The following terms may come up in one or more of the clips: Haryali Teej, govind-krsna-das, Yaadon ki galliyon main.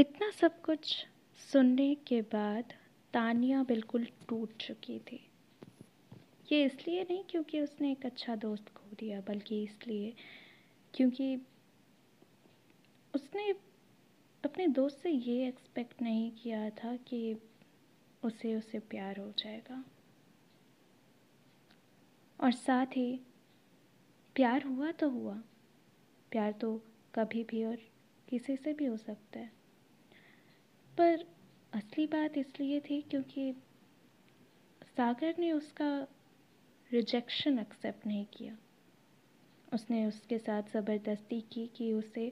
इतना सब कुछ सुनने के बाद तानिया बिल्कुल टूट चुकी थी। ये इसलिए नहीं क्योंकि उसने एक अच्छा दोस्त खो दिया, बल्कि इसलिए क्योंकि उसने अपने दोस्त से ये एक्सपेक्ट नहीं किया था कि उसे उसे प्यार हो जाएगा। और साथ ही प्यार हुआ तो हुआ, प्यार तो कभी भी और किसी से भी हो सकता है, पर असली बात इसलिए थी क्योंकि सागर ने उसका रिजेक्शन एक्सेप्ट नहीं किया। उसने उसके साथ ज़बरदस्ती की कि उसे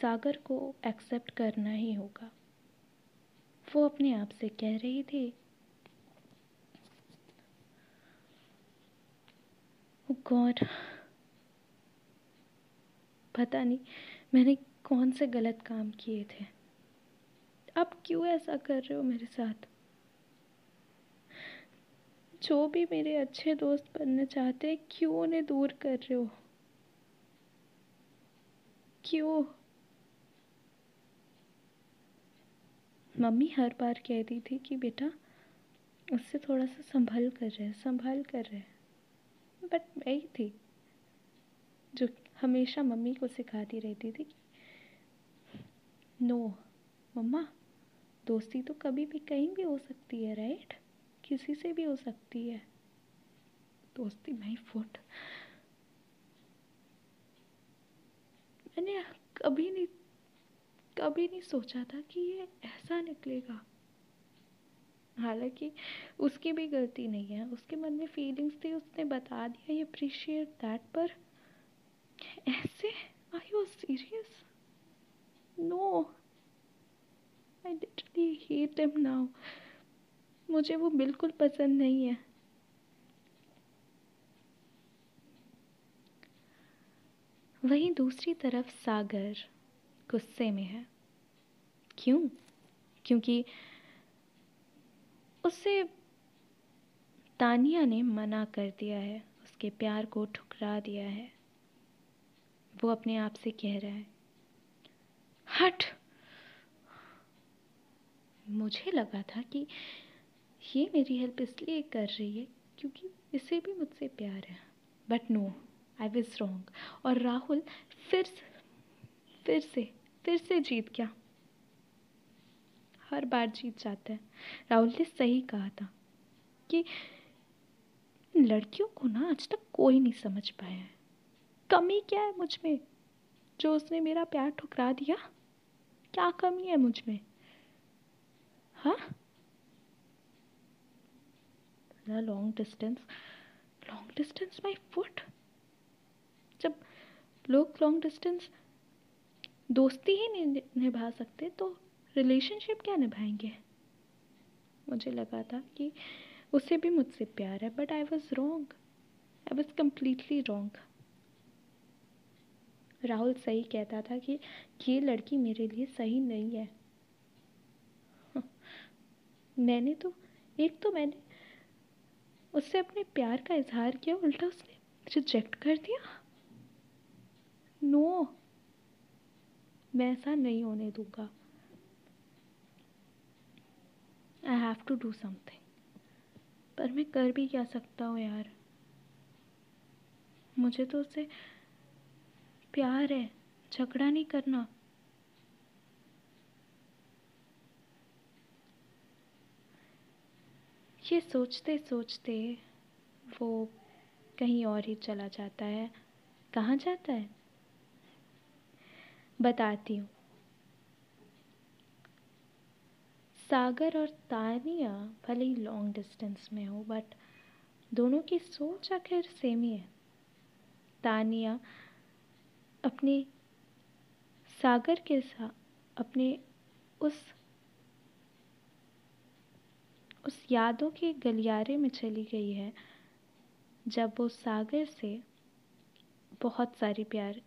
सागर को एक्सेप्ट करना ही होगा। वो अपने आप से कह रही थी, गॉड पता नहीं मैंने कौन से गलत काम किए थे, आप क्यों ऐसा कर रहे हो मेरे साथ। जो भी मेरे अच्छे दोस्त बनना चाहते हैं क्यों उन्हें दूर कर रहे हो, क्यों। मम्मी हर बार कहती थी कि बेटा उससे थोड़ा सा संभाल कर रहे हैं, बट मैं ही थी जो हमेशा मम्मी को सिखाती रहती थी कि नो मम्मा, दोस्ती तो कभी भी कहीं भी हो सकती है, राइट, किसी से भी हो सकती है दोस्ती। माई फुट, मैंने कभी नहीं सोचा था कि ये ऐसा निकलेगा। हालांकि उसकी भी गलती नहीं है, उसके मन में फीलिंग्स थी, उसने बता दिया, आई अप्रिशिएट दैट, पर ऐसे are you serious, no I literally hate him now, मुझे वो बिल्कुल पसंद नहीं है। वहीं दूसरी तरफ सागर गुस्से में है। क्यों? क्योंकि उससे तानिया ने मना कर दिया है, उसके प्यार को ठुकरा दिया है। वो अपने आप से कह रहा है, हट, मुझे लगा था कि ये मेरी हेल्प इसलिए कर रही है क्योंकि इसे भी मुझसे प्यार है, but no I was wrong. और राहुल फिर से जीत गया, हर बार जीत जाता है। राहुल ने सही कहा था कि लड़कियों को ना आज तक कोई नहीं समझ पाया है, कमी क्या है मुझ में जो उसने मेरा प्यार ठुकरा दिया, क्या कमी है मुझ में। हाँ, लॉन्ग डिस्टेंस माय फुट, जब लोग लॉन्ग डिस्टेंस दोस्ती ही नहीं निभा सकते तो रिलेशनशिप क्या निभाएंगे। मुझे लगा था कि उसे भी मुझसे प्यार है, but I was completely wrong. Rahul सही कहता था कि ये लड़की मेरे लिए सही नहीं है। मैंने उससे अपने प्यार का इजहार किया, उल्टा उसने रिजेक्ट कर दिया। नो, मैं ऐसा नहीं होने दूंगा, I have to do something. पर मैं कर भी क्या सकता हूँ यार, मुझे तो उससे प्यार है, झगड़ा नहीं करना। ये सोचते सोचते वो कहीं और ही चला जाता है। कहाँ जाता है बताती हूँ। सागर और तानिया भले ही लॉन्ग डिस्टेंस में हो, बट दोनों की सोच आखिर सेम ही है। तानिया अपने सागर के साथ अपने उस यादों के गलियारे में चली गई है जब वो सागर से बहुत सारी प्यार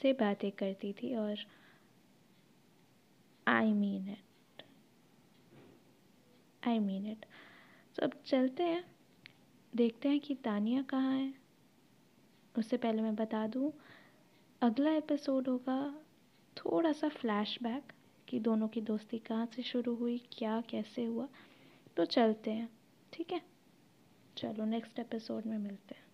से बातें करती थी, और I mean it। तो अब चलते हैं, देखते हैं कि तानिया कहाँ है। उससे पहले मैं बता दूँ, अगला एपिसोड होगा थोड़ा सा फ्लैशबैक कि दोनों की दोस्ती कहाँ से शुरू हुई, क्या कैसे हुआ। तो चलते हैं, ठीक है, चलो नेक्स्ट एपिसोड में मिलते हैं।